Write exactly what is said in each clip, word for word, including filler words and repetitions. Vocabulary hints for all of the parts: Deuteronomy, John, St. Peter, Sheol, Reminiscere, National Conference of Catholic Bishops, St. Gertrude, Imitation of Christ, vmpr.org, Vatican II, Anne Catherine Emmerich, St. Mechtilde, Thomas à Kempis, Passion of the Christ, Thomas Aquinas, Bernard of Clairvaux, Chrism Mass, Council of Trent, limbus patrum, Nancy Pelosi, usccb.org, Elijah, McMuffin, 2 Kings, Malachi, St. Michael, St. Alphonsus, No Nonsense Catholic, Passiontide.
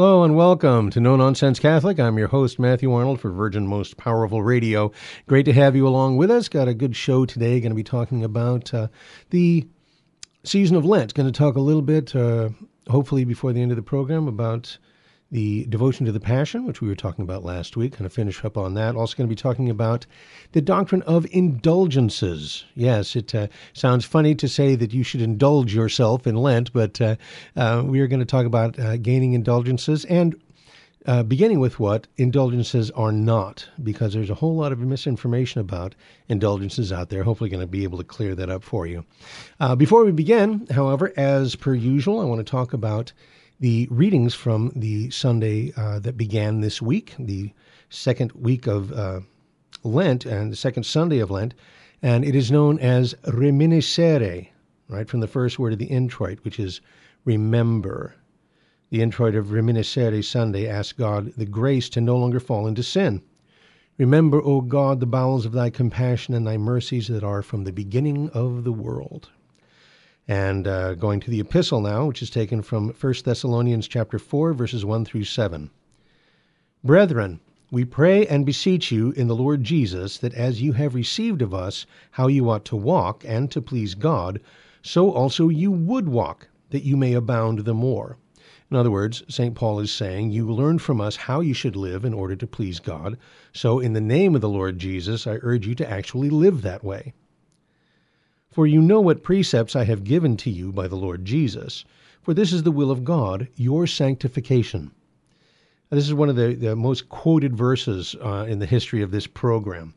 Hello and welcome to No Nonsense Catholic. I'm your host, Matthew Arnold, for Virgin Most Powerful Radio. Great to have you along with us. Got a good show today. Going to be talking about uh, the season of Lent. Going to talk a little bit, uh, hopefully before the end of the program, about the devotion to the Passion, which we were talking about last week. Going to finish up on that. Also going to be talking about the doctrine of indulgences. Yes, it uh, sounds funny to say that you should indulge yourself in Lent, but uh, uh, we are going to talk about uh, gaining indulgences and uh, beginning with what indulgences are not, because there's a whole lot of misinformation about indulgences out there. Hopefully going to be able to clear that up for you. Uh, before we begin, however, as per usual, I want to talk about the readings from the Sunday uh, that began this week, the second week of uh, Lent and the second Sunday of Lent, and it is known as Reminiscere, right from the first word of the introit, which is remember. The introit of Reminiscere Sunday asks God the grace to no longer fall into sin. Remember, O God, the bowels of thy compassion and thy mercies that are from the beginning of the world. And uh, going to the epistle now, which is taken from First Thessalonians chapter four, verses one through seven. Brethren, we pray and beseech you in the Lord Jesus that as you have received of us how you ought to walk and to please God, so also you would walk, that you may abound the more. In other words, Saint Paul is saying, you learned from us how you should live in order to please God. So in the name of the Lord Jesus, I urge you to actually live that way. For you know what precepts I have given to you by the Lord Jesus, for this is the will of God, your sanctification. Now, this is one of the, the most quoted verses uh, in the history of this program.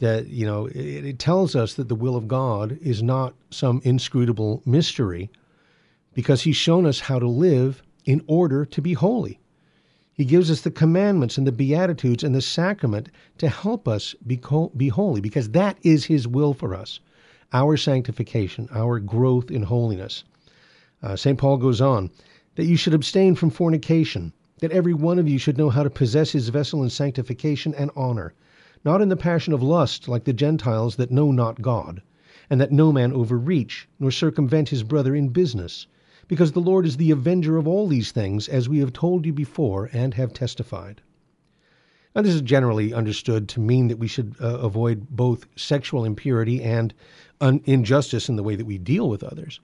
That, you know, it, it tells us that the will of God is not some inscrutable mystery, because he's shown us how to live in order to be holy. He gives us the commandments and the beatitudes and the sacrament to help us be, be holy, because that is his will for us. Our sanctification, our growth in holiness. Uh, Saint Paul goes on, that you should abstain from fornication, that every one of you should know how to possess his vessel in sanctification and honor, not in the passion of lust like the Gentiles that know not God, and that no man overreach, nor circumvent his brother in business, because the Lord is the avenger of all these things, as we have told you before and have testified. Now, this is generally understood to mean that we should uh, avoid both sexual impurity and un- injustice in the way that we deal with others.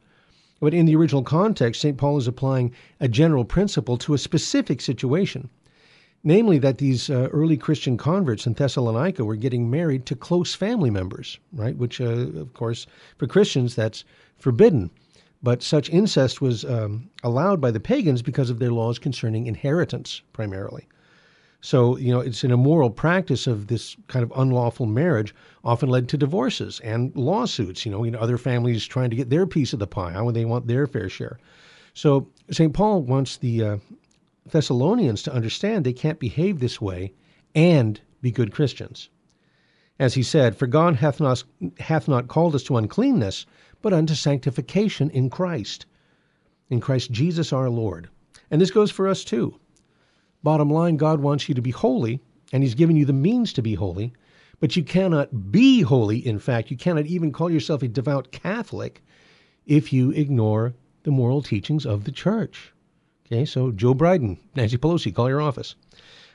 But in the original context, Saint Paul is applying a general principle to a specific situation, namely that these uh, early Christian converts in Thessalonica were getting married to close family members, right? Which, uh, of course, for Christians, that's forbidden. But such incest was um, allowed by the pagans because of their laws concerning inheritance, primarily. So, you know, it's an immoral practice of this kind of unlawful marriage often led to divorces and lawsuits, you know, in other families trying to get their piece of the pie, how they want their fair share. So Saint Paul wants the uh, Thessalonians to understand they can't behave this way and be good Christians. As he said, for God hath not, hath not called us to uncleanness, but unto sanctification in Christ, in Christ Jesus our Lord. And this goes for us too. Bottom line, God wants you to be holy, and he's given you the means to be holy, but you cannot be holy. In fact, you cannot even call yourself a devout Catholic if you ignore the moral teachings of the Church. Okay, so Joe Biden, Nancy Pelosi, call your office.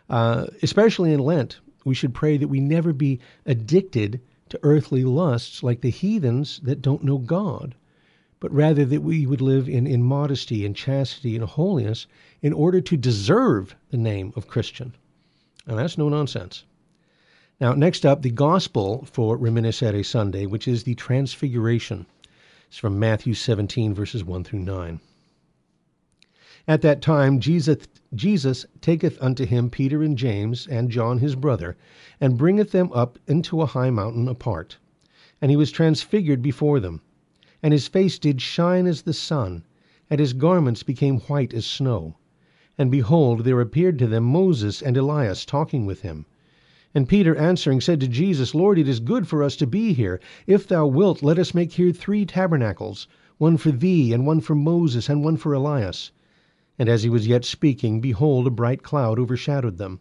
Uh, especially in Lent, we should pray that we never be addicted to earthly lusts like the heathens that don't know God, but rather that we would live in, in modesty and chastity and holiness in order to deserve the name of Christian. And that's no nonsense. Now, next up, the Gospel for Reminiscere Sunday, which is the Transfiguration. It's from Matthew seventeen, verses one through nine. At that time, Jesus, Jesus taketh unto him Peter and James and John his brother, and bringeth them up into a high mountain apart. And he was transfigured before them. And his face did shine as the sun, and his garments became white as snow. And behold, there appeared to them Moses and Elias talking with him. And Peter answering said to Jesus, Lord, it is good for us to be here. If thou wilt, let us make here three tabernacles, one for thee, and one for Moses, and one for Elias. And as he was yet speaking, behold, a bright cloud overshadowed them.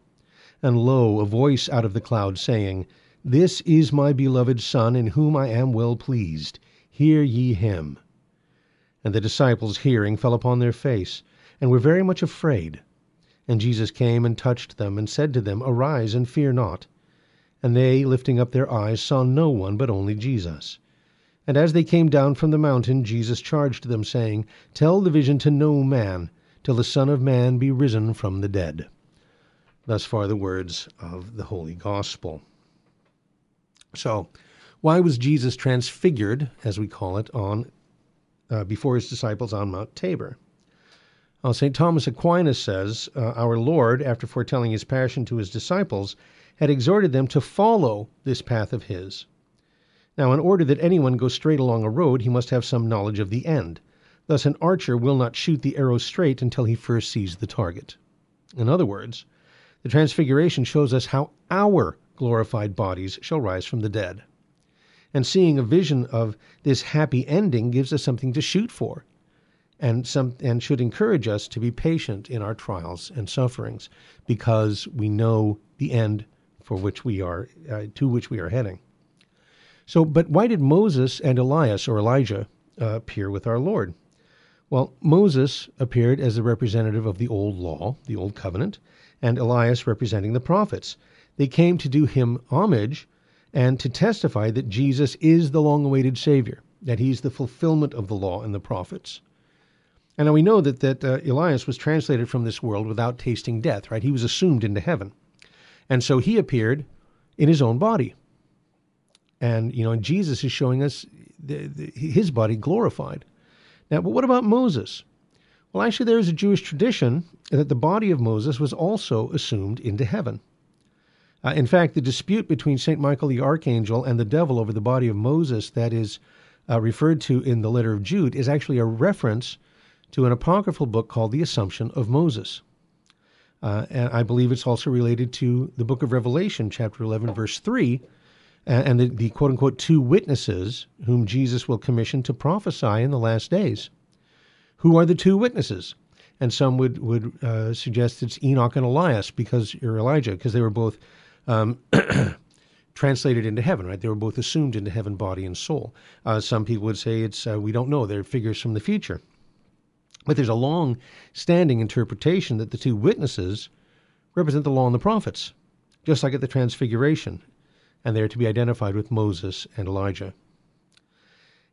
And lo, a voice out of the cloud, saying, This is my beloved Son, in whom I am well pleased. Hear ye him. And the disciples hearing fell upon their face, and were very much afraid. And Jesus came and touched them, and said to them, Arise, and fear not. And they, lifting up their eyes, saw no one, but only Jesus. And as they came down from the mountain, Jesus charged them, saying, Tell the vision to no man, till the Son of Man be risen from the dead. Thus far the words of the Holy Gospel. So, why was Jesus transfigured, as we call it, on uh, before his disciples on Mount Tabor? Well, Saint Thomas Aquinas says, uh, Our Lord, after foretelling his passion to his disciples, had exhorted them to follow this path of his. Now, in order that anyone go straight along a road, he must have some knowledge of the end. Thus, an archer will not shoot the arrow straight until he first sees the target. In other words, the Transfiguration shows us how our glorified bodies shall rise from the dead. And seeing a vision of this happy ending gives us something to shoot for, and some, and should encourage us to be patient in our trials and sufferings, because we know the end for which we are, uh, to which we are heading. So, but why did Moses and Elias, or Elijah, uh, appear with our Lord? Well, Moses appeared as the representative of the old law, the old covenant, and Elias representing the prophets. They came to do him homage and to testify that Jesus is the long-awaited Savior, that he's the fulfillment of the law and the prophets. And now we know that, that uh, Elias was translated from this world without tasting death, right? He was assumed into heaven. And so he appeared in his own body. And, you know, and Jesus is showing us the, the, his body glorified. Now, but what about Moses? Well, actually, there is a Jewish tradition that the body of Moses was also assumed into heaven. Uh, in fact, the dispute between Saint Michael the Archangel and the devil over the body of Moses that is uh, referred to in the letter of Jude is actually a reference to an apocryphal book called The Assumption of Moses. Uh, and I believe it's also related to the book of Revelation, chapter eleven, verse three, and the, the quote-unquote two witnesses whom Jesus will commission to prophesy in the last days. Who are the two witnesses? And some would, would uh, suggest it's Enoch and Elias, because or Elijah, because they were both um, translated into heaven, right? They were both assumed into heaven, body and soul. Uh, some people would say it's, uh, we don't know, they're figures from the future. But there's a long-standing interpretation that the two witnesses represent the law and the prophets, just like at the Transfiguration, and they are to be identified with Moses and Elijah.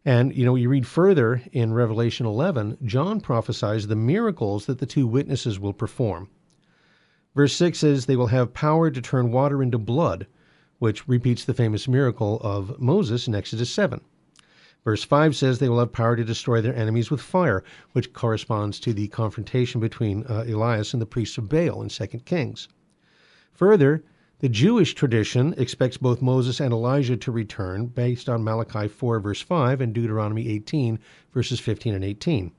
And, you know, you read further in Revelation eleven, John prophesies the miracles that the two witnesses will perform. Verse six says, They will have power to turn water into blood, which repeats the famous miracle of Moses in Exodus seven. Verse five says they will have power to destroy their enemies with fire, which corresponds to the confrontation between uh, Elias and the priests of Baal in Second Kings. Further, the Jewish tradition expects both Moses and Elijah to return based on Malachi four, verse five, and Deuteronomy eighteen, verses fifteen and eighteen.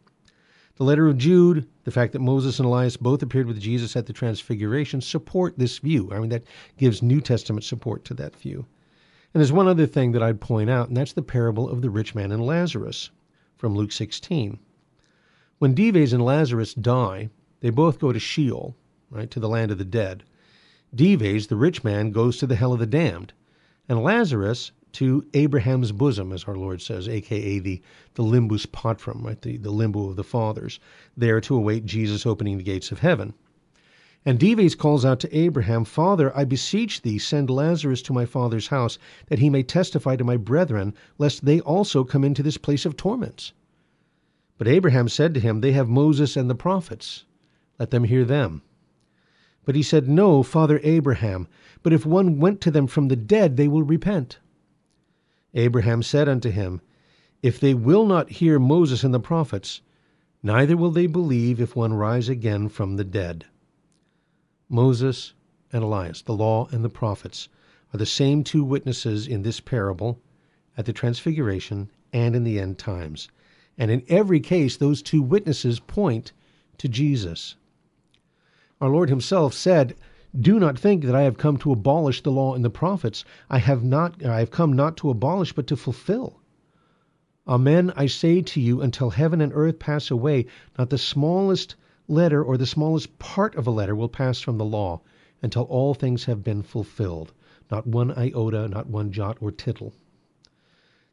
The letter of Jude, the fact that Moses and Elias both appeared with Jesus at the Transfiguration, support this view. I mean, that gives New Testament support to that view. And there's one other thing that I'd point out, and that's the parable of the rich man and Lazarus from Luke sixteen. When Dives and Lazarus die, they both go to Sheol, right, to the land of the dead. Dives, the rich man, goes to the hell of the damned, and Lazarus to Abraham's bosom, as our Lord says, a k a the, the limbus patrum, right, the, the limbo of the fathers, there to await Jesus opening the gates of heaven. And Dives calls out to Abraham, Father, I beseech thee, send Lazarus to my father's house, that he may testify to my brethren, lest they also come into this place of torments. But Abraham said to him, They have Moses and the prophets. Let them hear them. But he said, No, Father Abraham, but if one went to them from the dead, they will repent. Abraham said unto him, If they will not hear Moses and the prophets, neither will they believe if one rise again from the dead. Moses and Elias, the law and the prophets, are the same two witnesses in this parable at the Transfiguration and in the end times. And in every case, those two witnesses point to Jesus. Our Lord himself said, Do not think that I have come to abolish the law and the prophets. I have not. I have come not to abolish, but to fulfill. Amen, I say to you, until heaven and earth pass away, not the smallest letter or the smallest part of a letter will pass from the law until all things have been fulfilled, not one iota, not one jot or tittle.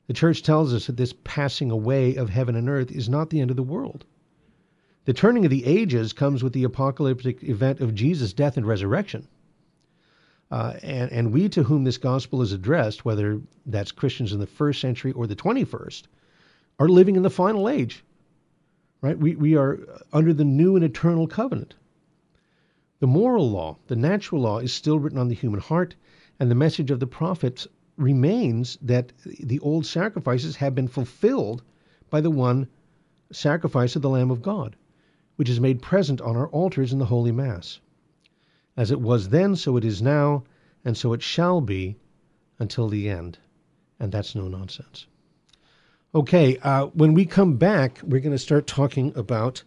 The Church tells us that this passing away of heaven and earth is not the end of the world. The turning of the ages comes with the apocalyptic event of Jesus' death and resurrection. Uh, and, and we to whom this gospel is addressed, whether that's Christians in the first century or the twenty-first, are living in the final age, right? We, we are under the new and eternal covenant. The moral law, the natural law, is still written on the human heart, and the message of the prophets remains that the old sacrifices have been fulfilled by the one sacrifice of the Lamb of God, which is made present on our altars in the Holy Mass. As it was then, so it is now, and so it shall be until the end. And that's no nonsense. Okay, uh, when we come back, we're going to start talking about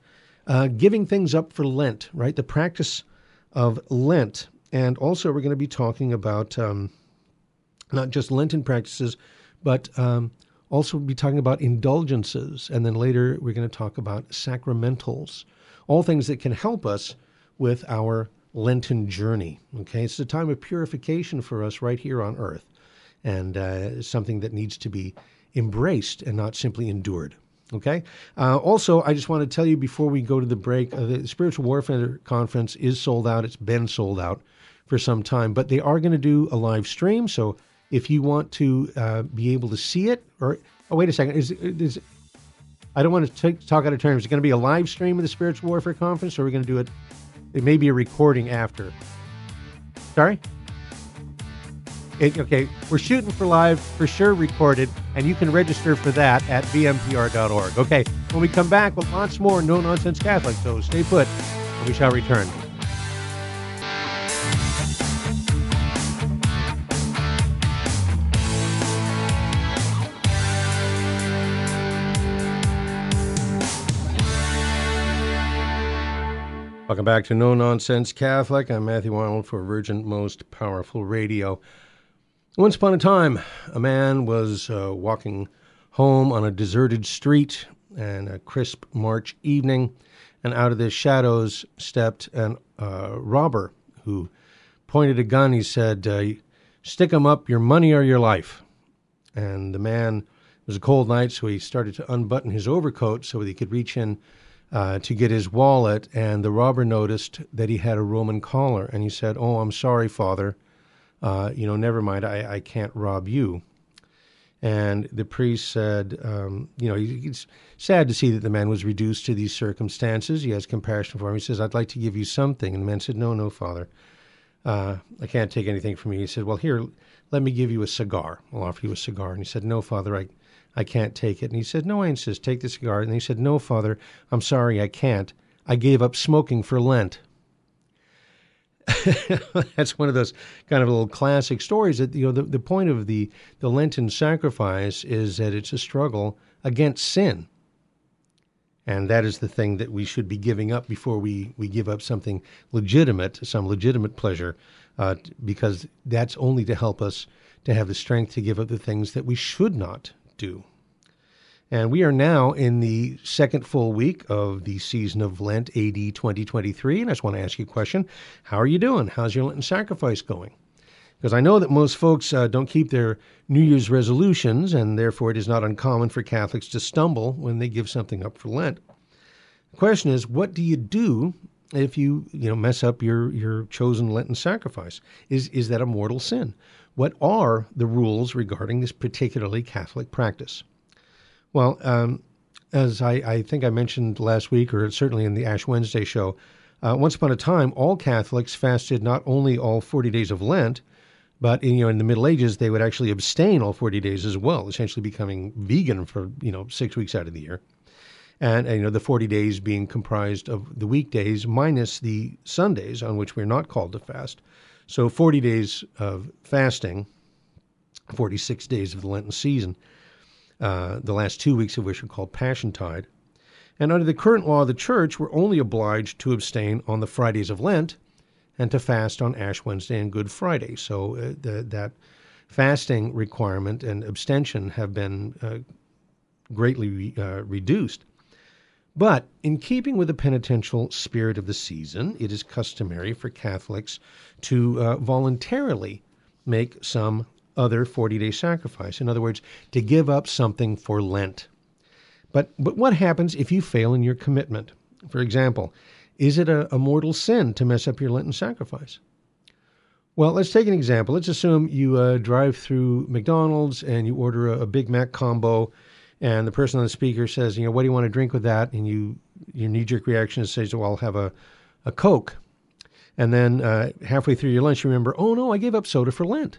uh, giving things up for Lent, right? The practice of Lent. And also we're going to be talking about um, not just Lenten practices, but um, also we'll be talking about indulgences. And then later we're going to talk about sacramentals, all things that can help us with our Lenten journey. Okay, it's a time of purification for us right here on earth, and uh, something that needs to be embraced and not simply endured. Okay, uh, also I just want to tell you before we go to the break, uh, the Spiritual Warfare Conference is sold out. It's been sold out for some time, but they are going to do a live stream. So if you want to uh, be able to see it, or oh wait a second, is is I don't want to t- talk out of terms. Is it going to be a live stream of the Spiritual Warfare Conference, or are we going to do it? It may be a recording after. Sorry? It, okay, we're shooting for live, for sure recorded, and you can register for that at v m p r dot org. Okay, when we come back, with lots more No Nonsense Catholic, so stay put, and we shall return. Welcome back to No Nonsense Catholic. I'm Matthew Arnold for Virgin Most Powerful Radio. Once upon a time, a man was uh, walking home on a deserted street on a crisp March evening, and out of the shadows stepped an uh, robber who pointed a gun. He said, uh, "Stick 'em up, your money or your life." And the man, it was a cold night, so he started to unbutton his overcoat so that he could reach in Uh, to get his wallet, and the robber noticed that he had a Roman collar, and he said, "Oh, I'm sorry, Father. Uh, you know, never mind. I, I can't rob you." And the priest said, um, you know, it's sad to see that the man was reduced to these circumstances. He has compassion for him. He says, "I'd like to give you something." And the man said, "No, no, Father. Uh, I can't take anything from you." He said, "Well, here, let me give you a cigar. I'll offer you a cigar." And he said, "No, Father, I I can't take it." And he said, "No, I insist. Take the cigar." And he said, "No, Father, I'm sorry, I can't. I gave up smoking for Lent." That's one of those kind of little classic stories that, you know, the, the point of the, the Lenten sacrifice is that it's a struggle against sin. And that is the thing that we should be giving up before we, we give up something legitimate, some legitimate pleasure, uh, because that's only to help us to have the strength to give up the things that we should not do. And we are now in the second full week of the season of Lent, A D twenty twenty-three. And I just want to ask you a question. How are you doing? How's your Lenten sacrifice going? Because I know that most folks uh, don't keep their New Year's resolutions, and therefore it is not uncommon for Catholics to stumble when they give something up for Lent. The question is, what do you do if you, you know, mess up your, your chosen Lenten sacrifice? Is, is that a mortal sin? What are the rules regarding this particularly Catholic practice? Well, um, as I, I think I mentioned last week, or certainly in the Ash Wednesday show, uh, once upon a time, all Catholics fasted not only all forty days of Lent, but in, you know, in the Middle Ages, they would actually abstain all forty days as well, essentially becoming vegan for, you know, six weeks out of the year. And, and you know, the forty days being comprised of the weekdays minus the Sundays on which we're not called to fast. So forty days of fasting, forty-six days of the Lenten season, uh, the last two weeks of which are called Passiontide. And under the current law of the Church, we're only obliged to abstain on the Fridays of Lent and to fast on Ash Wednesday and Good Friday. So uh, the, that fasting requirement and abstention have been uh, greatly uh, reduced. But in keeping with the penitential spirit of the season, it is customary for Catholics to uh, voluntarily make some other forty-day sacrifice. In other words, to give up something for Lent. But but what happens if you fail in your commitment? For example, is it a, a mortal sin to mess up your Lenten sacrifice? Well, let's take an example. Let's assume you uh, drive through McDonald's and you order a, a Big Mac combo, and the person on the speaker says, you know, what do you want to drink with that? And you, your knee-jerk reaction is to say, well, I'll have a, a Coke. And then uh, halfway through your lunch, you remember, oh, no, I gave up soda for Lent.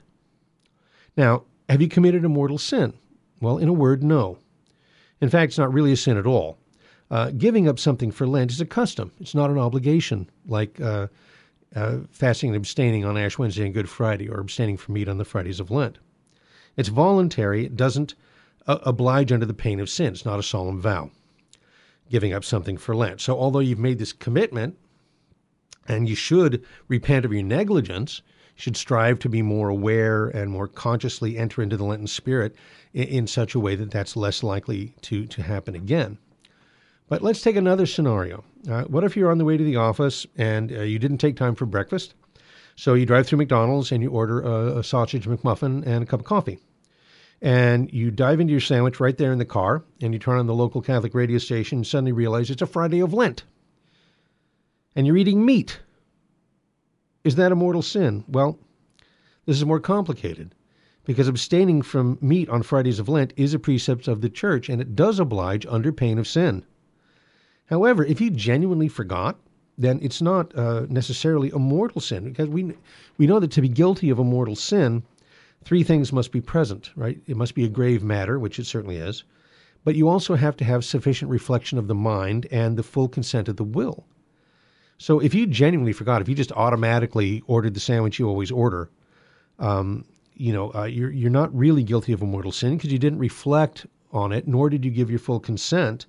Now, have you committed a mortal sin? Well, in a word, no. In fact, it's not really a sin at all. Uh, giving up something for Lent is a custom. It's not an obligation, like uh, uh, fasting and abstaining on Ash Wednesday and Good Friday, or abstaining from meat on the Fridays of Lent. It's voluntary. It doesn't uh, oblige under the pain of sin. It's not a solemn vow, giving up something for Lent. So although you've made this commitment, and you should repent of your negligence, should strive to be more aware and more consciously enter into the Lenten spirit in, in such a way that that's less likely to, to happen again. But let's take another scenario. Uh, what if you're on the way to the office and uh, you didn't take time for breakfast? So you drive through McDonald's and you order a, a sausage McMuffin and a cup of coffee. And you dive into your sandwich right there in the car, and you turn on the local Catholic radio station and suddenly realize it's a Friday of Lent. And you're eating meat. Is that a mortal sin? Well, this is more complicated, because abstaining from meat on Fridays of Lent is a precept of the Church, and it does oblige under pain of sin. However, if you genuinely forgot, then it's not uh, necessarily a mortal sin, because we we know that to be guilty of a mortal sin, three things must be present, right? It must be a grave matter, which it certainly is, but you also have to have sufficient reflection of the mind and the full consent of the will. So if you genuinely forgot, if you just automatically ordered the sandwich you always order, um, you know, uh, you're you're not really guilty of a mortal sin, because you didn't reflect on it, nor did you give your full consent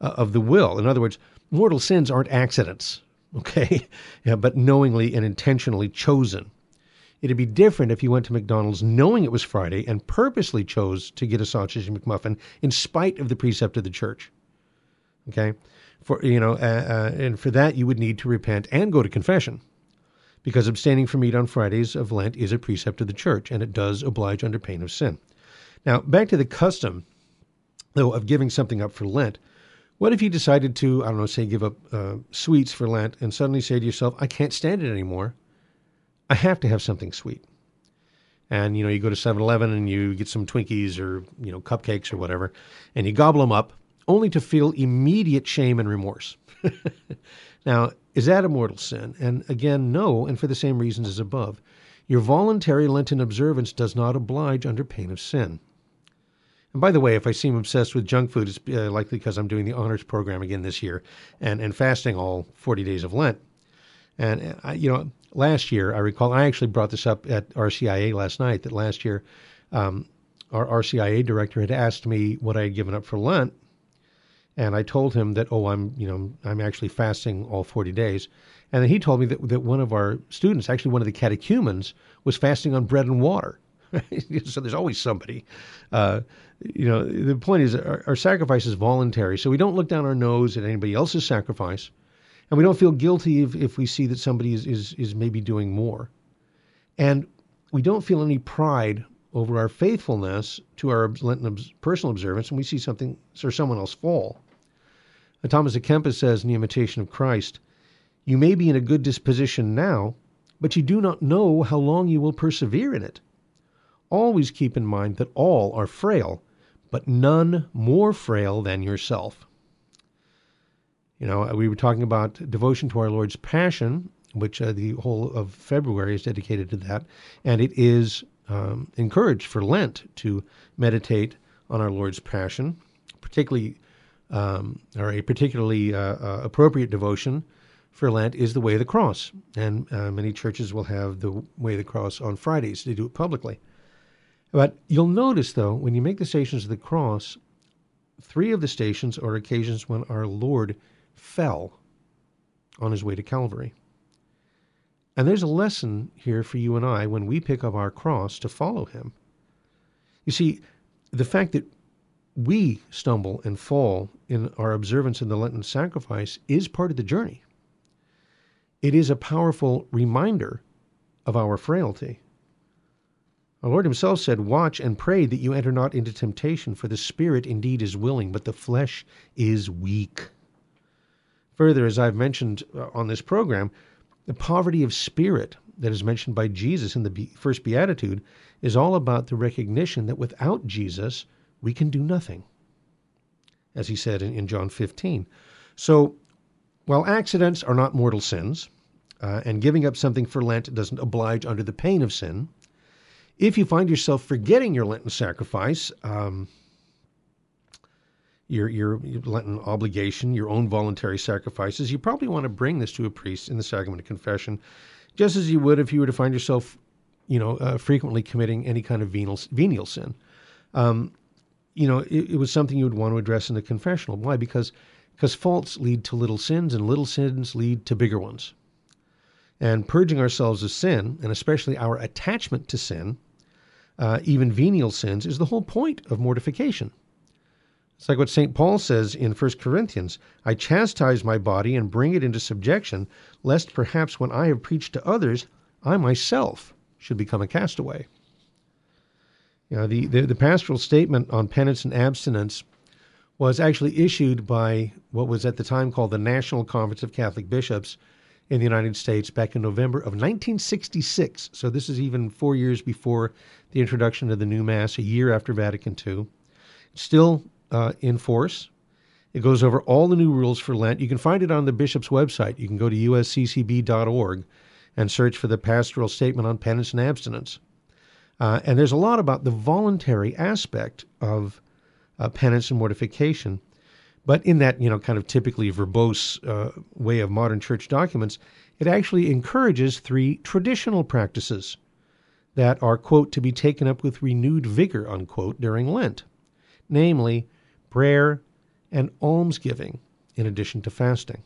uh, of the will. In other words, mortal sins aren't accidents, okay, yeah, but knowingly and intentionally chosen. It'd be different if you went to McDonald's knowing it was Friday and purposely chose to get a sausage and McMuffin in spite of the precept of the Church, okay? For you know, uh, uh, and for that you would need to repent and go to confession, because abstaining from meat on Fridays of Lent is a precept of the Church, and it does oblige under pain of sin. Now, back to the custom, though, of giving something up for Lent. What if you decided to, I don't know, say give up uh, sweets for Lent, and suddenly say to yourself, I can't stand it anymore. I have to have something sweet. And, you know, you go to seven eleven and you get some Twinkies or, you know, cupcakes or whatever, and you gobble them up, only to feel immediate shame and remorse. Now, is that a mortal sin? And again, no, and for the same reasons as above. Your voluntary Lenten observance does not oblige under pain of sin. And by the way, if I seem obsessed with junk food, it's uh, likely because I'm doing the honors program again this year and, and fasting all forty days of Lent. And, I, you know, last year, I recall, I actually brought this up at R C I A last night, that last year um, our R C I A director had asked me what I had given up for Lent. And I told him that, oh, I'm, you know, I'm actually fasting all forty days. And then he told me that, that one of our students, actually one of the catechumens, was fasting on bread and water. So there's always somebody. Uh, you know, the point is our, our sacrifice is voluntary. So we don't look down our nose at anybody else's sacrifice. And we don't feel guilty if, if we see that somebody is, is, is maybe doing more. And we don't feel any pride over our faithfulness to our Lenten personal observance when we see something or someone else fall. And Thomas à Kempis says in the Imitation of Christ, you may be in a good disposition now, but you do not know how long you will persevere in it. Always keep in mind that all are frail, but none more frail than yourself. You know, we were talking about devotion to our Lord's Passion, which uh, the whole of February is dedicated to that, and it is Um, encouraged for Lent to meditate on our Lord's Passion, particularly um, or a particularly uh, uh, appropriate devotion for Lent is the Way of the Cross, and uh, many churches will have the Way of the Cross on Fridays. They do it publicly. But you'll notice, though, when you make the Stations of the Cross, three of the stations are occasions when our Lord fell on his way to Calvary. And there's a lesson here for you and I when we pick up our cross to follow him. You see, the fact that we stumble and fall in our observance of the Lenten sacrifice is part of the journey. It is a powerful reminder of our frailty. Our Lord himself said, watch and pray that you enter not into temptation, for the spirit indeed is willing, but the flesh is weak. Further, as I've mentioned on this program, the poverty of spirit that is mentioned by Jesus in the first Beatitude is all about the recognition that without Jesus, we can do nothing, as he said in, in John fifteen. So, while accidents are not mortal sins, uh, and giving up something for Lent doesn't oblige under the pain of sin, if you find yourself forgetting your Lenten sacrifice, um, your, your your Lenten obligation, your own voluntary sacrifices, you probably want to bring this to a priest in the Sacrament of Confession, just as you would if you were to find yourself, you know, uh, frequently committing any kind of venial, venial sin. Um, you know, it, it was something you would want to address in the confessional. Why? Because Because faults lead to little sins, and little sins lead to bigger ones. And purging ourselves of sin, and especially our attachment to sin, uh, even venial sins, is the whole point of mortification. It's like what Saint Paul says in First Corinthians, "I chastise my body and bring it into subjection, lest perhaps when I have preached to others, I myself should become a castaway." You know, the, the, the pastoral statement on penance and abstinence was actually issued by what was at the time called the National Conference of Catholic Bishops in the United States back in November of nineteen sixty-six. So this is even four years before the introduction of the new Mass, a year after Vatican Two. It's still uh, in force. It goes over all the new rules for Lent. You can find it on the bishop's website. You can go to U S C C B dot org and search for the Pastoral Statement on Penance and Abstinence. Uh, and there's a lot about the voluntary aspect of Uh, penance and mortification, but in that, you know, kind of typically verbose uh, way of modern church documents, it actually encourages three traditional practices that are, quote, to be taken up with renewed vigor, unquote, during Lent, namely prayer and almsgiving, in addition to fasting.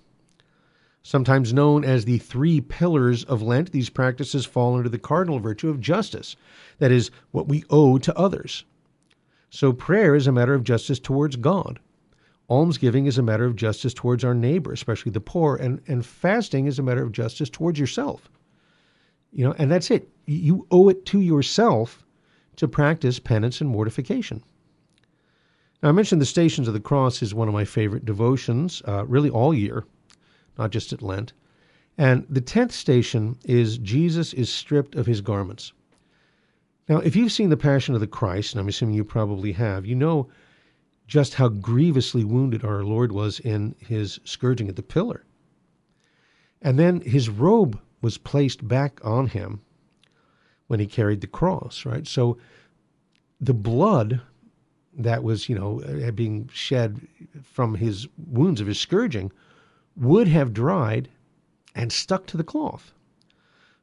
Sometimes known as the three pillars of Lent, these practices fall under the cardinal virtue of justice, that is, what we owe to others. So prayer is a matter of justice towards God. Almsgiving is a matter of justice towards our neighbor, especially the poor. And, and fasting is a matter of justice towards yourself. You know, and that's it. You owe it to yourself to practice penance and mortification. Now, I mentioned the Stations of the Cross is one of my favorite devotions, uh, really all year, not just at Lent. And the tenth station is Jesus is stripped of his garments. Now, if you've seen The Passion of the Christ, and I'm assuming you probably have, you know just how grievously wounded our Lord was in his scourging at the pillar. And then his robe was placed back on him when he carried the cross, right? So the blood that was, you know, being shed from his wounds of his scourging would have dried and stuck to the cloth.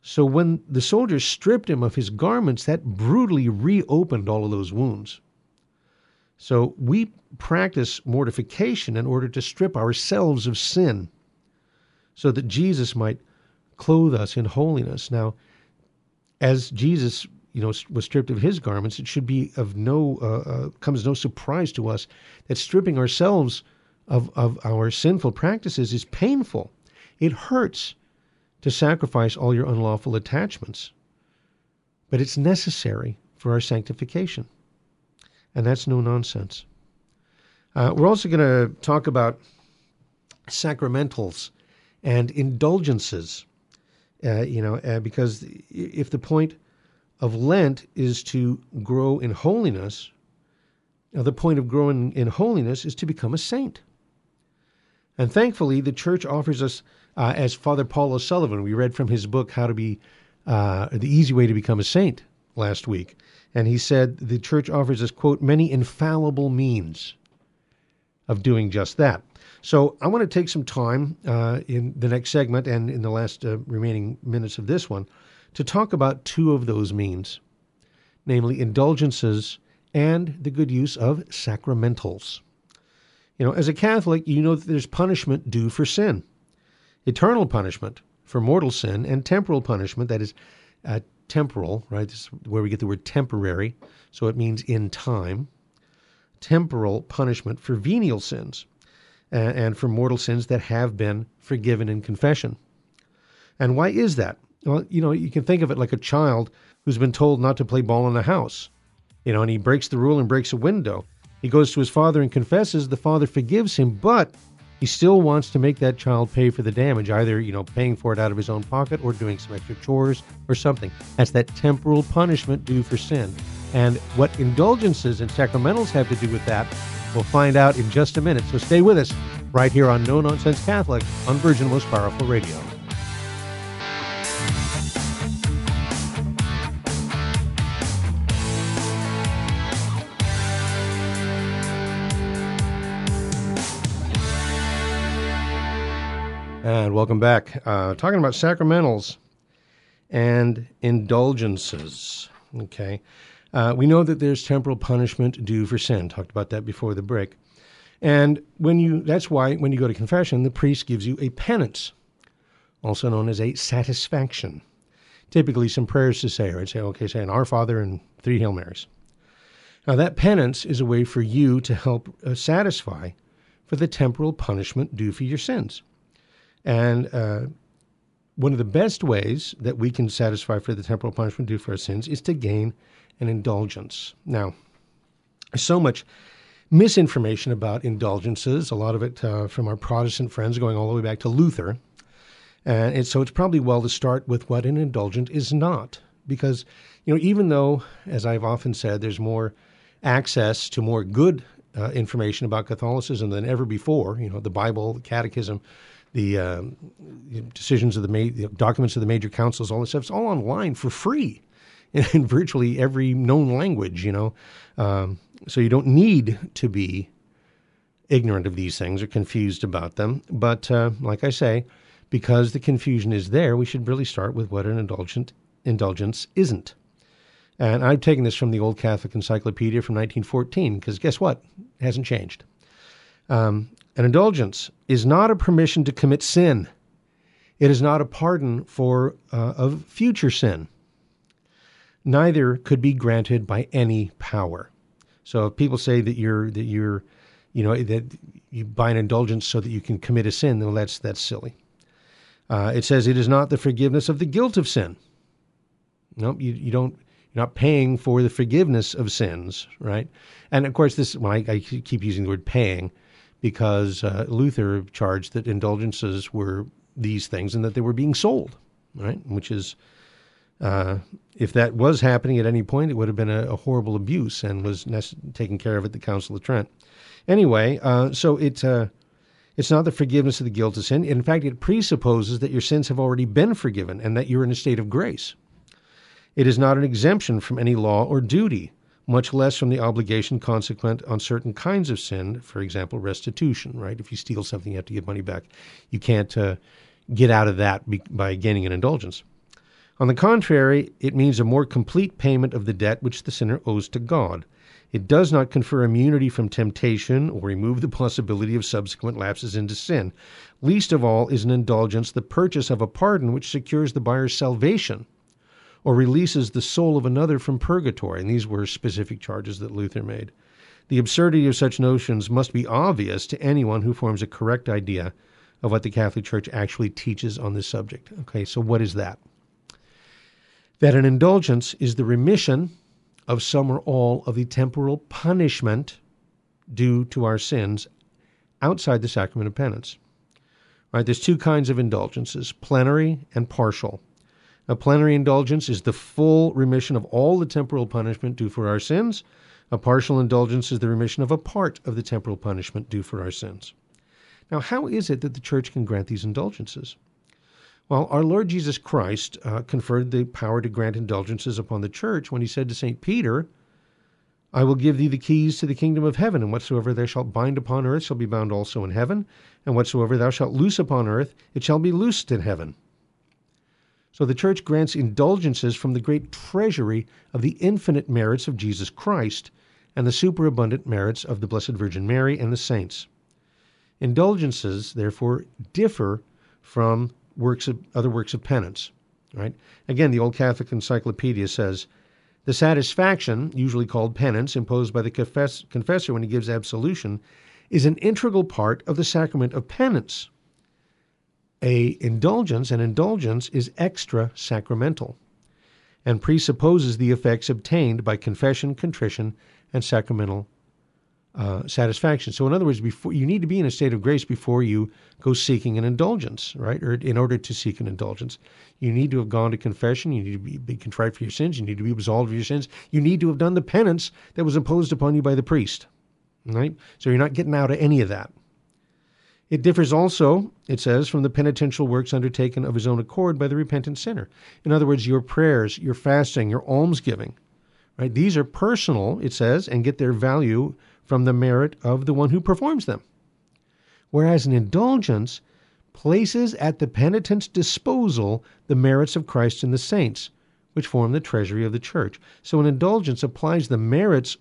So when the soldiers stripped him of his garments, that brutally reopened all of those wounds. So we practice mortification in order to strip ourselves of sin so that Jesus might clothe us in holiness. Now, as Jesus, you know, was stripped of his garments, it should be of no, uh, uh, comes no surprise to us that stripping ourselves of, of our sinful practices is painful. It hurts to sacrifice all your unlawful attachments. But it's necessary for our sanctification. And that's no nonsense. Uh, we're also going to talk about sacramentals and indulgences. Uh, you know, uh, because if the point of Lent is to grow in holiness, now the point of growing in holiness is to become a saint. And thankfully, the Church offers us, uh, as Father Paul O'Sullivan, we read from his book, How to Be uh, the Easy Way to Become a Saint, last week. And he said, the Church offers us, quote, many infallible means of doing just that. So I want to take some time uh, in the next segment and in the last uh, remaining minutes of this one to talk about two of those means, namely indulgences and the good use of sacramentals. You know, as a Catholic, you know that there's punishment due for sin. Eternal punishment for mortal sin and temporal punishment, that is uh, temporal, right? This is where we get the word temporary, so it means in time. Temporal punishment for venial sins uh, and for mortal sins that have been forgiven in confession. And why is that? Well, you know, you can think of it like a child who's been told not to play ball in the house, you know, and he breaks the rule and breaks a window. He goes to his father and confesses. The father forgives him, but he still wants to make that child pay for the damage, either, you know, paying for it out of his own pocket or doing some extra chores or something. That's that temporal punishment due for sin. And what indulgences and sacramentals have to do with that, we'll find out in just a minute. So stay with us right here on No Nonsense Catholic on Virgin Most Powerful Radio. And welcome back. Uh, talking about sacramentals and indulgences. Okay. Uh, we know that there's temporal punishment due for sin. Talked about that before the break. And when you that's why when you go to confession, the priest gives you a penance, also known as a satisfaction. Typically some prayers to say, or I'd say, okay, say an Our Father and three Hail Marys. Now that penance is a way for you to help uh, satisfy for the temporal punishment due for your sins. And uh, one of the best ways that we can satisfy for the temporal punishment due for our sins is to gain an indulgence. Now, there's so much misinformation about indulgences, a lot of it uh, from our Protestant friends going all the way back to Luther. And it's, so it's probably well to start with what an indulgent is not. Because, you know, even though, as I've often said, there's more access to more good uh, information about Catholicism than ever before, you know, the Bible, the Catechism, the uh, decisions of the, ma- the documents of the major councils, all this stuff, it's all online for free in, in virtually every known language, you know. Um, so you don't need to be ignorant of these things or confused about them. But uh, like I say, because the confusion is there, we should really start with what an indulgent, indulgence isn't. And I've taken this from the Old Catholic Encyclopedia from nineteen fourteen, because guess what? It hasn't changed. Um, an indulgence is not a permission to commit sin. It is not a pardon for uh, of future sin. Neither could be granted by any power. So if people say that you're that you're, you know, that you buy an indulgence so that you can commit a sin, then well, that's that's silly. Uh, it says it is not the forgiveness of the guilt of sin. No, nope, you you don't. You're not paying for the forgiveness of sins, right? And of course, this well, I, I keep using the word paying, because uh, Luther charged that indulgences were these things and that they were being sold, right? Which is, uh, if that was happening at any point, it would have been a, a horrible abuse and was nec- taken care of at the Council of Trent. Anyway, uh, so it, uh, it's not the forgiveness of the guilt of sin. In fact, it presupposes that your sins have already been forgiven and that you're in a state of grace. It is not an exemption from any law or duty, much less from the obligation consequent on certain kinds of sin, for example, restitution, right? If you steal something, you have to give money back. You can't uh, get out of that be- by gaining an indulgence. On the contrary, it means a more complete payment of the debt which the sinner owes to God. It does not confer immunity from temptation or remove the possibility of subsequent lapses into sin. Least of all is an indulgence the purchase of a pardon which secures the buyer's salvation or releases the soul of another from purgatory. And these were specific charges that Luther made. The absurdity of such notions must be obvious to anyone who forms a correct idea of what the Catholic Church actually teaches on this subject. Okay, so what is that? That an indulgence is the remission of some or all of the temporal punishment due to our sins outside the sacrament of penance. All right, there's two kinds of indulgences, plenary and partial. A plenary indulgence is the full remission of all the temporal punishment due for our sins. A partial indulgence is the remission of a part of the temporal punishment due for our sins. Now, how is it that the Church can grant these indulgences? Well, our Lord Jesus Christ uh, conferred the power to grant indulgences upon the Church when he said to Saint Peter, "I will give thee the keys to the kingdom of heaven, and whatsoever thou shalt bind upon earth shall be bound also in heaven, and whatsoever thou shalt loose upon earth, it shall be loosed in heaven." So the Church grants indulgences from the great treasury of the infinite merits of Jesus Christ and the superabundant merits of the Blessed Virgin Mary and the saints. Indulgences, therefore, differ from works of, other works of penance. Right? Again, the Old Catholic Encyclopedia says, the satisfaction, usually called penance, imposed by the confess- confessor when he gives absolution, is an integral part of the sacrament of penance. A indulgence, an indulgence is extra sacramental and presupposes the effects obtained by confession, contrition, and sacramental uh, satisfaction. So in other words, before you need to be in a state of grace before you go seeking an indulgence, right? Or in order to seek an indulgence, you need to have gone to confession. You need to be, be contrite for your sins. You need to be absolved of your sins. You need to have done the penance that was imposed upon you by the priest, right? So you're not getting out of any of that. It differs also, it says, from the penitential works undertaken of his own accord by the repentant sinner. In other words, your prayers, your fasting, your almsgiving, right? These are personal, it says, and get their value from the merit of the one who performs them. Whereas an indulgence places at the penitent's disposal the merits of Christ and the saints, which form the treasury of the church. So an indulgence applies the merits,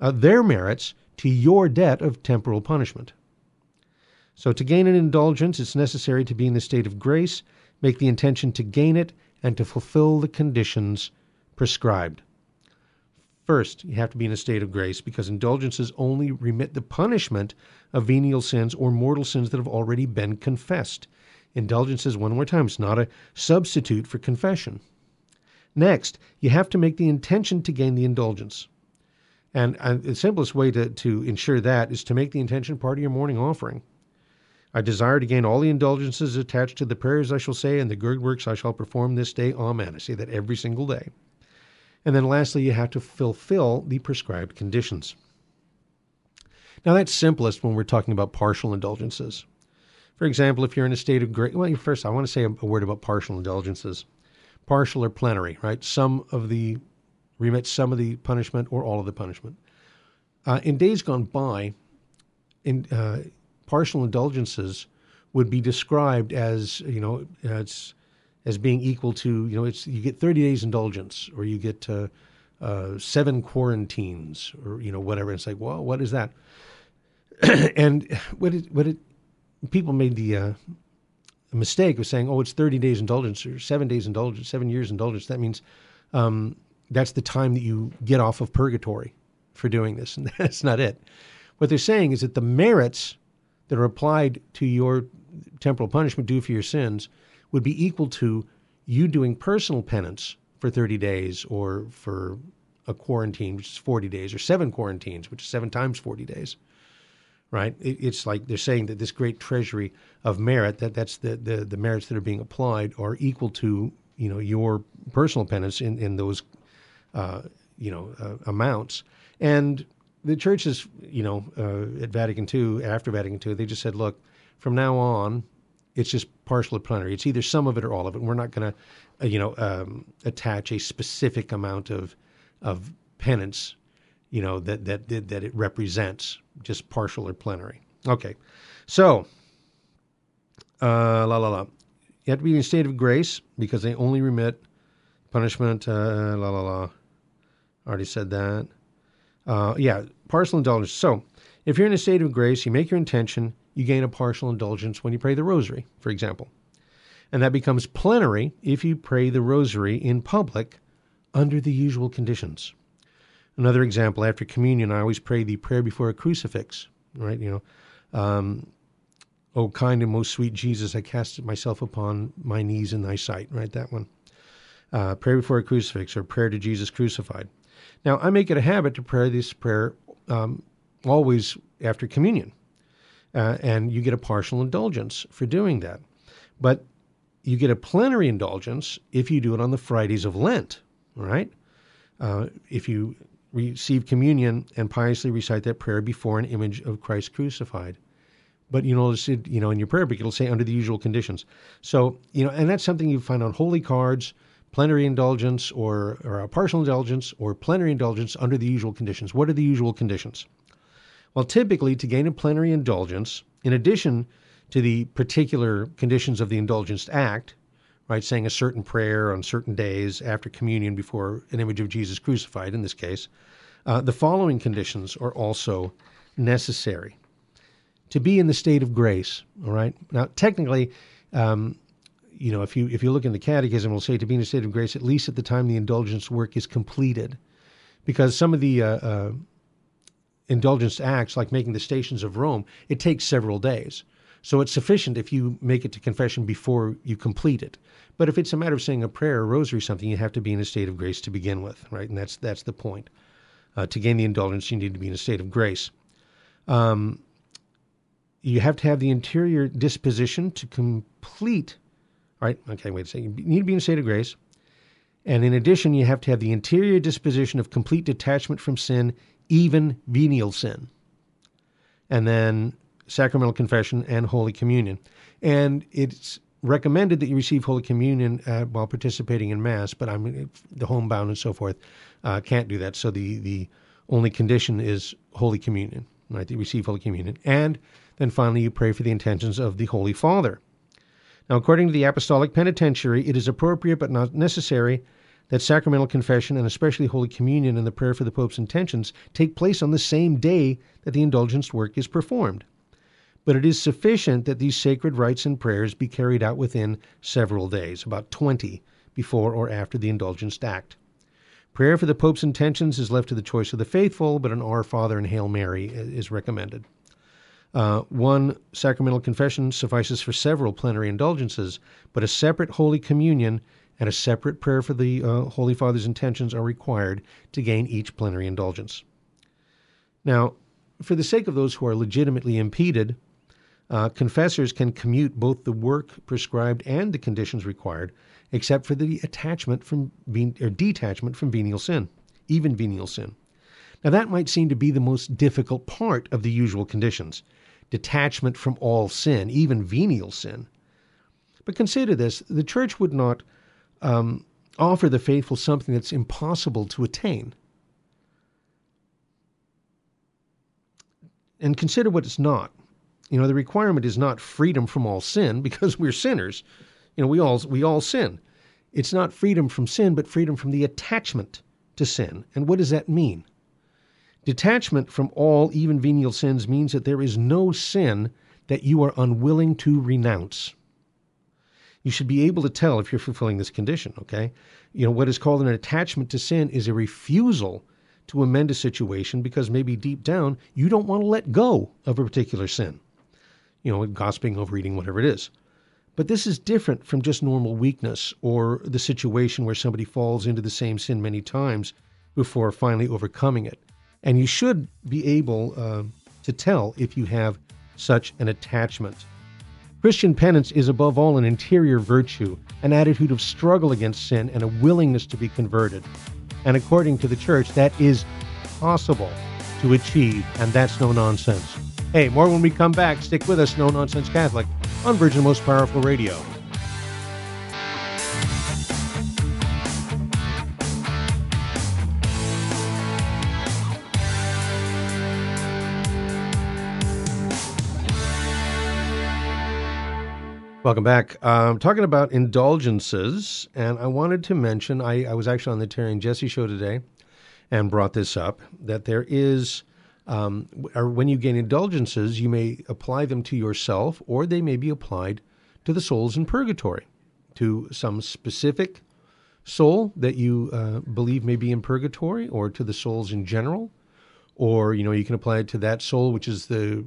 uh, their merits to your debt of temporal punishment. So to gain an indulgence, it's necessary to be in the state of grace, make the intention to gain it, and to fulfill the conditions prescribed. First, you have to be in a state of grace because indulgences only remit the punishment of venial sins or mortal sins that have already been confessed. Indulgences, one more time, it's not a substitute for confession. Next, you have to make the intention to gain the indulgence. And, and the simplest way to, to ensure that is to make the intention part of your morning offering. I desire to gain all the indulgences attached to the prayers I shall say and the good works I shall perform this day. Amen. I say that every single day. And then lastly, you have to fulfill the prescribed conditions. Now that's simplest when we're talking about partial indulgences. For example, if you're in a state of grace, well, first I want to say a word about partial indulgences. Partial or plenary, right? Some of the, remit some of the punishment or all of the punishment. Uh, in days gone by, in uh partial indulgences would be described as, you know, as, as being equal to, you know, it's you get thirty days indulgence or you get uh, uh, seven quarantines or, you know, whatever. It's like, well, what is that? And what it, what it, people made the uh, mistake of saying, oh, it's thirty days indulgence or seven days indulgence, seven years indulgence. That means um, that's the time that you get off of purgatory for doing this. And that's not it. What they're saying is that the merits that are applied to your temporal punishment due for your sins would be equal to you doing personal penance for thirty days or for a quarantine, which is forty days, or seven quarantines, which is seven times forty days, right? It, it's like they're saying that this great treasury of merit, that that's the, the, the merits that are being applied are equal to, you know, your personal penance in, in those, uh, you know, uh, amounts. And the church is, you know, uh, at Vatican Two, after Vatican Two, they just said, look, from now on, it's just partial or plenary. It's either some of it or all of it. We're not going to, uh, you know, um, attach a specific amount of of penance, you know, that, that, that it represents, just partial or plenary. Okay. So, uh, la, la, la. You have to be in a state of grace because they only remit punishment, uh, la, la, la. Already said that. Uh, yeah, partial indulgence. So if you're in a state of grace, you make your intention, you gain a partial indulgence when you pray the rosary, for example. And that becomes plenary if you pray the rosary in public under the usual conditions. Another example, after communion, I always pray the prayer before a crucifix, right? You know, um, O kind and most sweet Jesus, I cast myself upon my knees in thy sight, right? That one. Uh, prayer before a crucifix or prayer to Jesus crucified. Now, I make it a habit to pray this prayer um, always after communion, uh, and you get a partial indulgence for doing that. But you get a plenary indulgence if you do it on the Fridays of Lent, all right? Uh, if you receive communion and piously recite that prayer before an image of Christ crucified. But you notice it, you know, in your prayer book, it'll say under the usual conditions. So, you know, and that's something you find on holy cards, plenary indulgence or, or a partial indulgence or plenary indulgence under the usual conditions. What are the usual conditions? Well, typically to gain a plenary indulgence, in addition to the particular conditions of the indulgence act, right, saying a certain prayer on certain days after communion before an image of Jesus crucified in this case, uh, the following conditions are also necessary. To be in the state of grace, all right? Now, technically, um, you know, if you if you look in the Catechism, it'll say to be in a state of grace at least at the time the indulgence work is completed, because some of the uh, uh, indulgence acts, like making the Stations of Rome, it takes several days. So it's sufficient if you make it to confession before you complete it. But if it's a matter of saying a prayer, a rosary, something, you have to be in a state of grace to begin with, right? And that's that's the point. Uh, to gain the indulgence, you need to be in a state of grace. Um, you have to have the interior disposition to complete, all right, okay, wait a second. You need to be in a state of grace. And in addition, you have to have the interior disposition of complete detachment from sin, even venial sin. And then sacramental confession and Holy Communion. And it's recommended that you receive Holy Communion uh, while participating in Mass, but I'm the homebound and so forth uh, can't do that. So the, the only condition is Holy Communion, right? That you receive Holy Communion. And then finally, you pray for the intentions of the Holy Father. Now, according to the Apostolic Penitentiary, it is appropriate but not necessary that sacramental confession and especially Holy Communion and the prayer for the Pope's intentions take place on the same day that the indulgence work is performed. But it is sufficient that these sacred rites and prayers be carried out within several days, about twenty before or after the indulgence act. Prayer for the Pope's intentions is left to the choice of the faithful, but an Our Father and Hail Mary is recommended. Uh, one sacramental confession suffices for several plenary indulgences, but a separate Holy Communion and a separate prayer for the uh, Holy Father's intentions are required to gain each plenary indulgence. Now, for the sake of those who are legitimately impeded, uh, confessors can commute both the work prescribed and the conditions required, except for the attachment from ven- or detachment from venial sin, even venial sin. Now, that might seem to be the most difficult part of the usual conditions, detachment from all sin, even venial sin. But consider this, the Church would not um, offer the faithful something that's impossible to attain. And consider what it's not. You know, the requirement is not freedom from all sin, because we're sinners. You know, we all we all sin. It's not freedom from sin, but freedom from the attachment to sin. And what does that mean? Detachment from all, even venial sins, means that there is no sin that you are unwilling to renounce. You should be able to tell if you're fulfilling this condition, okay? You know, what is called an attachment to sin is a refusal to amend a situation because maybe deep down you don't want to let go of a particular sin. You know, gossiping, overeating, whatever it is. But this is different from just normal weakness or the situation where somebody falls into the same sin many times before finally overcoming it. And you should be able uh, to tell if you have such an attachment. Christian penance is above all an interior virtue, an attitude of struggle against sin and a willingness to be converted. And according to the Church, that is possible to achieve, and that's no nonsense. Hey, more when we come back. Stick with us, No Nonsense Catholic, on Virgin Most Powerful Radio. Welcome back. I'm um, talking about indulgences, and I wanted to mention, I, I was actually on the Terry and Jesse show today and brought this up, that there is, um, or when you gain indulgences, you may apply them to yourself, or they may be applied to the souls in purgatory, to some specific soul that you uh, believe may be in purgatory, or to the souls in general, or, you know, you can apply it to that soul which is the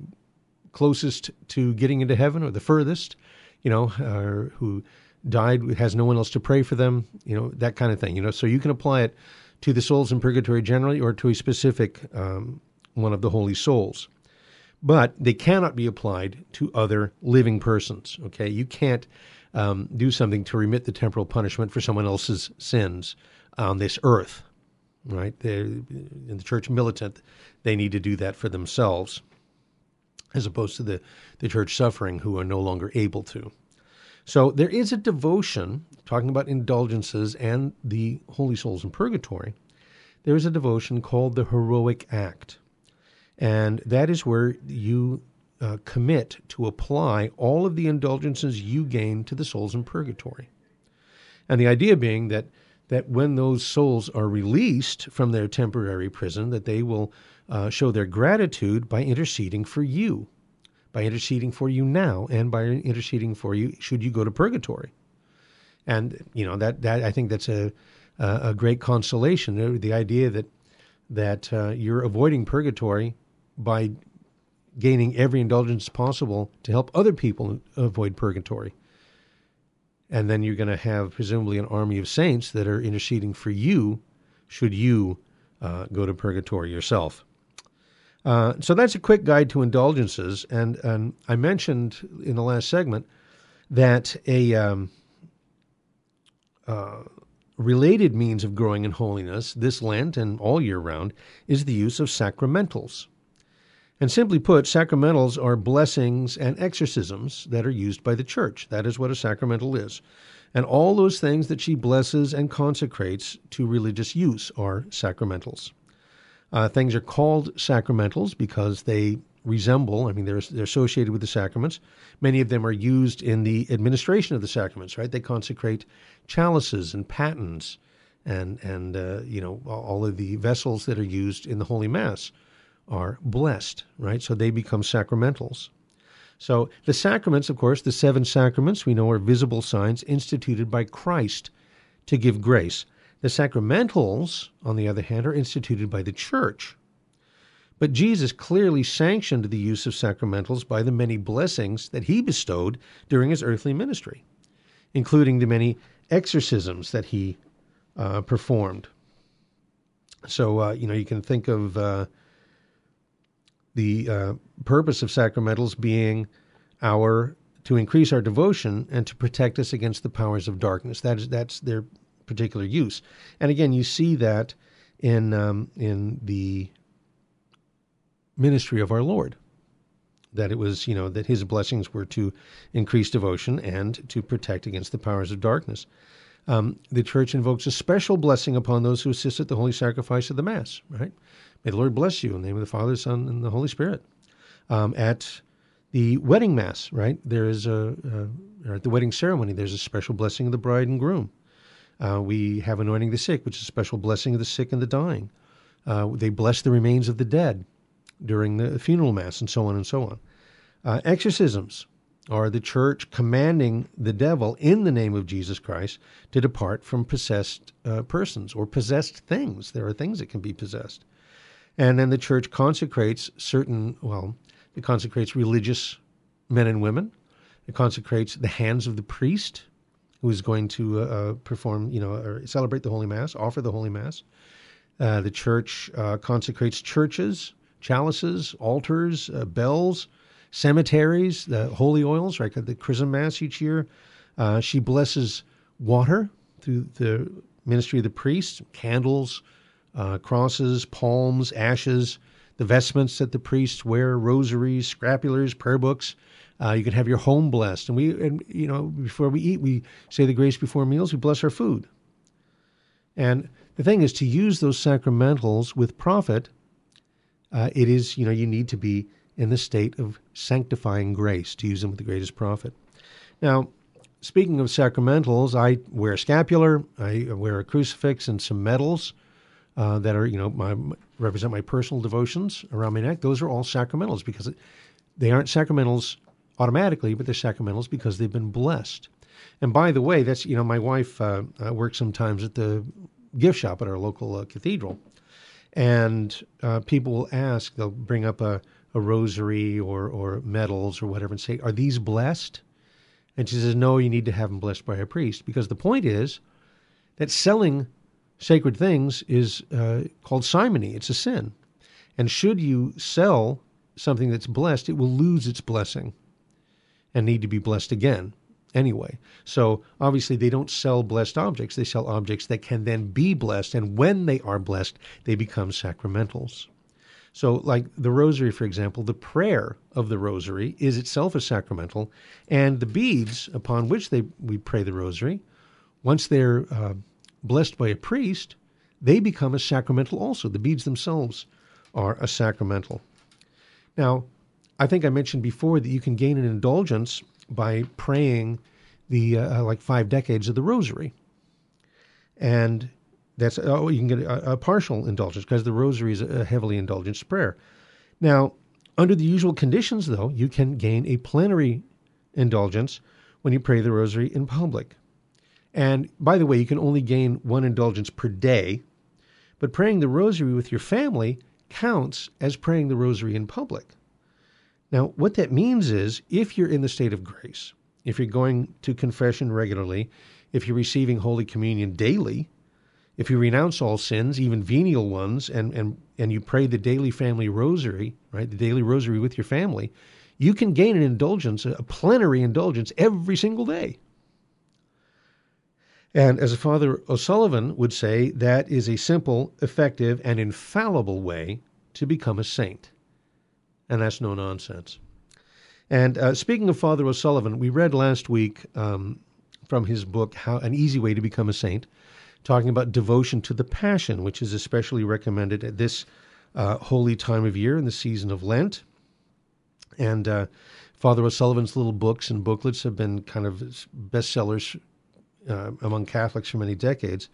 closest to getting into heaven or the furthest, you know, or who died, has no one else to pray for them, you know, that kind of thing, you know. So you can apply it to the souls in purgatory generally or to a specific um, one of the holy souls. But they cannot be applied to other living persons, okay? You can't um, do something to remit the temporal punishment for someone else's sins on this earth, right? They're, in the Church militant, they need to do that for themselves, as opposed to the, the Church suffering who are no longer able to. So there is a devotion, talking about indulgences and the holy souls in purgatory, there is a devotion called the heroic act. And that is where you uh, commit to apply all of the indulgences you gain to the souls in purgatory. And the idea being that that when those souls are released from their temporary prison, that they will uh, show their gratitude by interceding for you, by interceding for you now, and by interceding for you should you go to purgatory. And, you know, that, that I think that's a a great consolation, the idea that, that uh, you're avoiding purgatory by gaining every indulgence possible to help other people avoid purgatory. And then you're going to have presumably an army of saints that are interceding for you should you uh, go to purgatory yourself. Uh, so that's a quick guide to indulgences. And, and I mentioned in the last segment that a um, uh, related means of growing in holiness this Lent and all year round is the use of sacramentals. And simply put, sacramentals are blessings and exorcisms that are used by the Church. That is what a sacramental is. And all those things that she blesses and consecrates to religious use are sacramentals. Uh, things are called sacramentals because they resemble, I mean, they're, they're associated with the sacraments. Many of them are used in the administration of the sacraments, right? They consecrate chalices and patens and, and uh, you know, all of the vessels that are used in the Holy Mass are blessed, right? So they become sacramentals. So the sacraments, of course, the seven sacraments we know are visible signs instituted by Christ to give grace. The sacramentals, on the other hand, are instituted by the Church. But Jesus clearly sanctioned the use of sacramentals by the many blessings that he bestowed during his earthly ministry, including the many exorcisms that he uh, performed. So, uh, you know, you can think of... Uh, The uh, purpose of sacramentals being our to increase our devotion and to protect us against the powers of darkness. That is, that's their particular use. And again, you see that in um, in the ministry of our Lord, that it was, you know, that his blessings were to increase devotion and to protect against the powers of darkness. Um, the Church invokes a special blessing upon those who assist at the Holy Sacrifice of the Mass, right? May the Lord bless you in the name of the Father, Son, and the Holy Spirit. Um, at the wedding Mass, right, there is a, uh, or at the wedding ceremony, there's a special blessing of the bride and groom. Uh, we have anointing the sick, which is a special blessing of the sick and the dying. Uh, they bless the remains of the dead during the funeral Mass, and so on and so on. Uh, exorcisms are the Church commanding the devil in the name of Jesus Christ to depart from possessed uh, persons or possessed things. There are things that can be possessed. And then the Church consecrates certain, well, it consecrates religious men and women. It consecrates the hands of the priest who is going to uh, perform, you know, or celebrate the Holy Mass, offer the Holy Mass. Uh, the Church uh, consecrates churches, chalices, altars, uh, bells, cemeteries, the holy oils, right? The Chrism Mass each year. Uh, she blesses water through the ministry of the priest, candles, Uh, crosses, palms, ashes, the vestments that the priests wear, rosaries, scrapulars, prayer books. Uh, you can have your home blessed. And we, and you know, before we eat, we say the grace before meals, we bless our food. And the thing is to use those sacramentals with profit, uh, it is, you know, you need to be in the state of sanctifying grace to use them with the greatest profit. Now, speaking of sacramentals, I wear a scapular, I wear a crucifix and some medals. Uh, that are, you know, my, represent my personal devotions around my neck. Those are all sacramentals because it, they aren't sacramentals automatically, but they're sacramentals because they've been blessed. And by the way, that's, you know, my wife uh, uh, works sometimes at the gift shop at our local uh, cathedral. And uh, people will ask, they'll bring up a, a rosary or, or medals or whatever and say, are these blessed? And she says, no, you need to have them blessed by a priest. Because the point is that selling sacred things is uh, called simony. It's a sin. And should you sell something that's blessed, it will lose its blessing and need to be blessed again anyway. So obviously they don't sell blessed objects. They sell objects that can then be blessed. And when they are blessed, they become sacramentals. So like the rosary, for example, the prayer of the rosary is itself a sacramental. And the beads upon which they we pray the rosary, once they're uh, blessed by a priest, they become a sacramental also. The beads themselves are a sacramental. Now, I think I mentioned before that you can gain an indulgence by praying the uh, like five decades of the Rosary, and that's oh you can get a, a partial indulgence because the Rosary is a heavily indulgenced prayer. Now, under the usual conditions, though, you can gain a plenary indulgence when you pray the Rosary in public. And by the way, you can only gain one indulgence per day, but praying the rosary with your family counts as praying the rosary in public. Now, what that means is if you're in the state of grace, if you're going to confession regularly, if you're receiving Holy Communion daily, If you renounce all sins, even venial ones, and, and, and you pray the daily family rosary, right, the daily rosary with your family, you can gain an indulgence, a plenary indulgence every single day. And as Father O'Sullivan would say, that is a simple, effective, and infallible way to become a saint. And that's no nonsense. And uh, speaking of Father O'Sullivan, we read last week um, from his book, How an Easy Way to Become a Saint, talking about devotion to the Passion, which is especially recommended at this uh, holy time of year in the season of Lent. And uh, Father O'Sullivan's little books and booklets have been kind of bestsellers uh, among Catholics for many decades.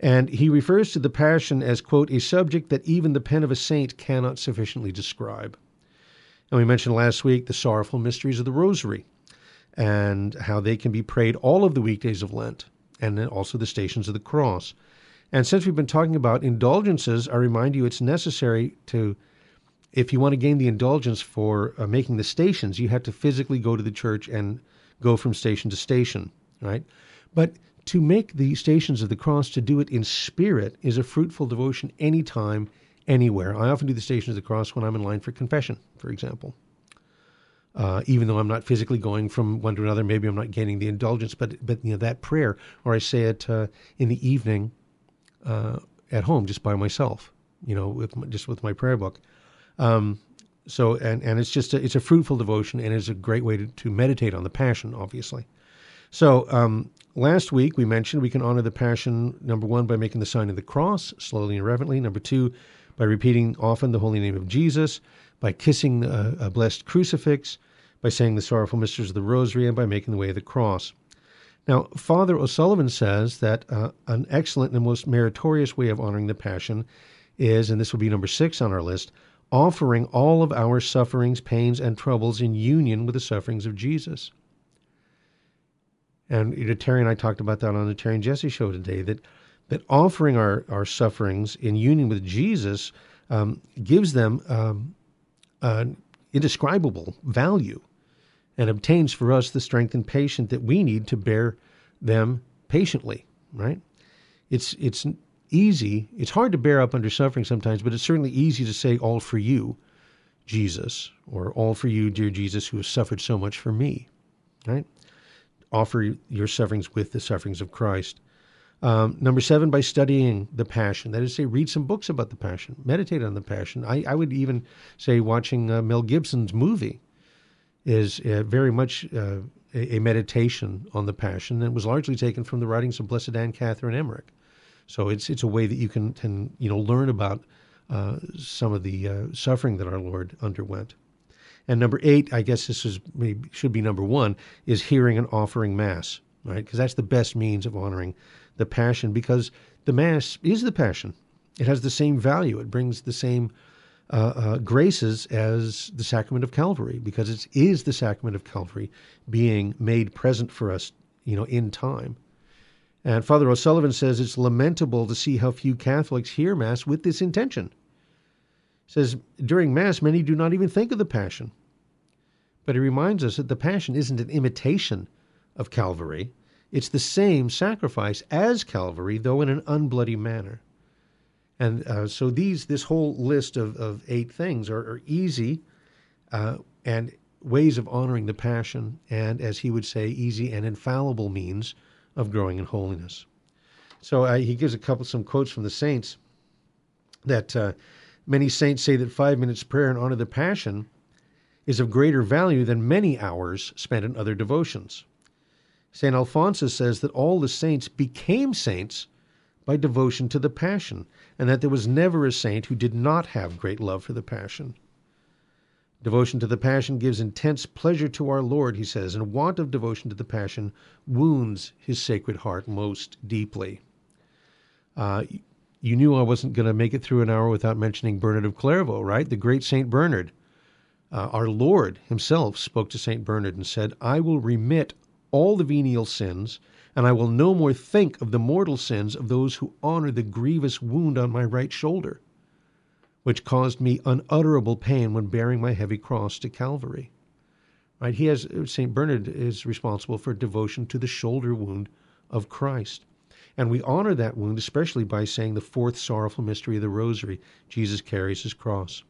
And he refers to the Passion as, quote, a subject that even the pen of a saint cannot sufficiently describe. And we mentioned last week the sorrowful mysteries of the Rosary and how they can be prayed all of the weekdays of Lent, and then also the Stations of the Cross. And since we've been talking about indulgences, I remind you it's necessary to, if you want to gain the indulgence for uh, making the stations, you have to physically go to the church and go from station to station, right? But to make the Stations of the Cross, to do it in spirit, is a fruitful devotion anytime, anywhere. I often do the Stations of the Cross when I'm in line for confession, for example. Uh, even though I'm not physically going from one to another, maybe I'm not gaining the indulgence, but but you know that prayer, or I say it uh, in the evening uh, at home, just by myself, you know, with my, just with my prayer book. Um, so and and it's just a, it's a fruitful devotion, and it's a great way to, to meditate on the Passion, obviously. So um, last week we mentioned we can honor the Passion number one by making the sign of the cross slowly and reverently. Number two, by repeating often the holy name of Jesus, by kissing a, a blessed crucifix, by saying the sorrowful mysteries of the Rosary, and by making the way of the cross. Now, Father O'Sullivan says that uh, an excellent and most meritorious way of honoring the Passion is, and this will be number six on our list, offering all of our sufferings, pains, and troubles in union with the sufferings of Jesus. And you know, Terry and I talked about that on the Terry and Jesse show today, that, that offering our, our sufferings in union with Jesus um, gives them um, an indescribable value, and obtains for us the strength and patience that we need to bear them patiently, right? It's it's easy, it's hard to bear up under suffering sometimes, but it's certainly easy to say, all for you, Jesus, or all for you, dear Jesus, who has suffered so much for me, right? Offer your sufferings with the sufferings of Christ. Um, number seven, by studying the Passion. That is to say, read some books about the Passion, meditate on the Passion. I, I would even say watching uh, Mel Gibson's movie is uh, very much uh, a, a meditation on the Passion, and was largely taken from the writings of Blessed Anne Catherine Emmerich. So it's it's a way that you can, can you know learn about uh, some of the uh, suffering that our Lord underwent. And number eight, I guess this is maybe should be number one, is hearing and offering Mass, right? Because that's the best means of honoring the Passion, because the Mass is the Passion. It has the same value. It brings the same Uh, uh, graces as the Sacrament of Calvary, because it is the Sacrament of Calvary being made present for us, you know, in time. And Father O'Sullivan says it's lamentable to see how few Catholics hear Mass with this intention. He says, during Mass, many do not even think of the Passion. But he reminds us that the Passion isn't an imitation of Calvary. It's the same sacrifice as Calvary, though in an unbloody manner. And uh, so these, this whole list of, of eight things are, are easy uh, and ways of honoring the Passion, and as he would say, easy and infallible means of growing in holiness. So uh, he gives a couple, some quotes from the saints that uh, many saints say that five minutes prayer and honor the Passion is of greater value than many hours spent in other devotions. Saint Alphonsus says that all the saints became saints by devotion to the Passion, and that there was never a saint who did not have great love for the Passion. Devotion to the Passion gives intense pleasure to our Lord, he says, and want of devotion to the Passion wounds his Sacred Heart most deeply. Uh, you knew I wasn't going to make it through an hour without mentioning Bernard of Clairvaux, right? The great Saint Bernard. Uh, our Lord himself spoke to Saint Bernard and said, I will remit all the venial sins, and I will no more think of the mortal sins of those who honor the grievous wound on my right shoulder, which caused me unutterable pain when bearing my heavy cross to Calvary. Right? He has, Saint Bernard is responsible for devotion to the shoulder wound of Christ. And we honor that wound especially by saying the fourth sorrowful mystery of the Rosary, Jesus carries his cross.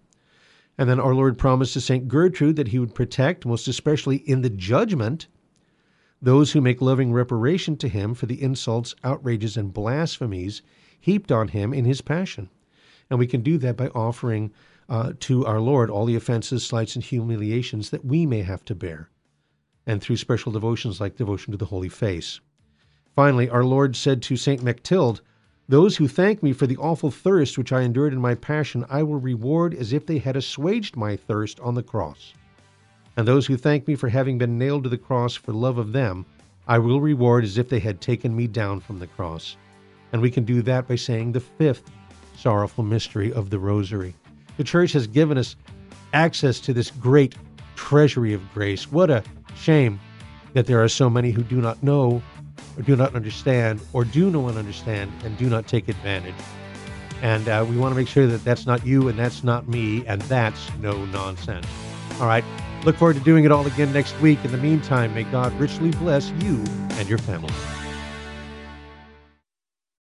And then our Lord promised to Saint Gertrude that he would protect, most especially in the judgment, those who make loving reparation to him for the insults, outrages, and blasphemies heaped on him in his passion. And we can do that by offering uh, to our Lord all the offenses, slights, and humiliations that we may have to bear, and through special devotions like devotion to the Holy Face. Finally, our Lord said to Saint Mechtilde, "Those who thank me for the awful thirst which I endured in my passion, I will reward as if they had assuaged my thirst on the cross. And those who thank me for having been nailed to the cross for love of them, I will reward as if they had taken me down from the cross." And we can do that by saying the fifth sorrowful mystery of the Rosary. The Church has given us access to this great treasury of grace. What a shame that there are so many who do not know, or do not understand, or do know and understand, and do not take advantage. And uh, we want to make sure that that's not you, and that's not me, and that's no nonsense. All right, look forward to doing it all again next week. In the meantime, may God richly bless you and your family.